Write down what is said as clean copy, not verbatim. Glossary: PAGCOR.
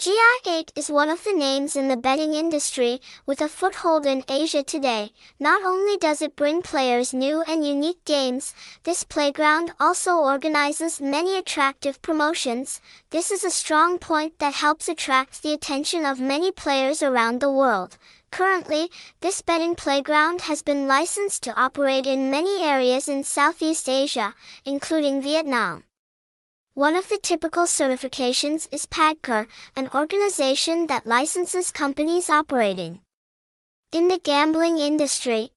GI8 is one of the names in the betting industry, with a foothold in Asia today. Not only does it bring players new and unique games, this playground also organizes many attractive promotions. This is a strong point that helps attract the attention of many players around the world. Currently, this betting playground has been licensed to operate in many areas in Southeast Asia, including Vietnam. One of the typical certifications is PAGCOR, an organization that licenses companies operating in the gambling industry.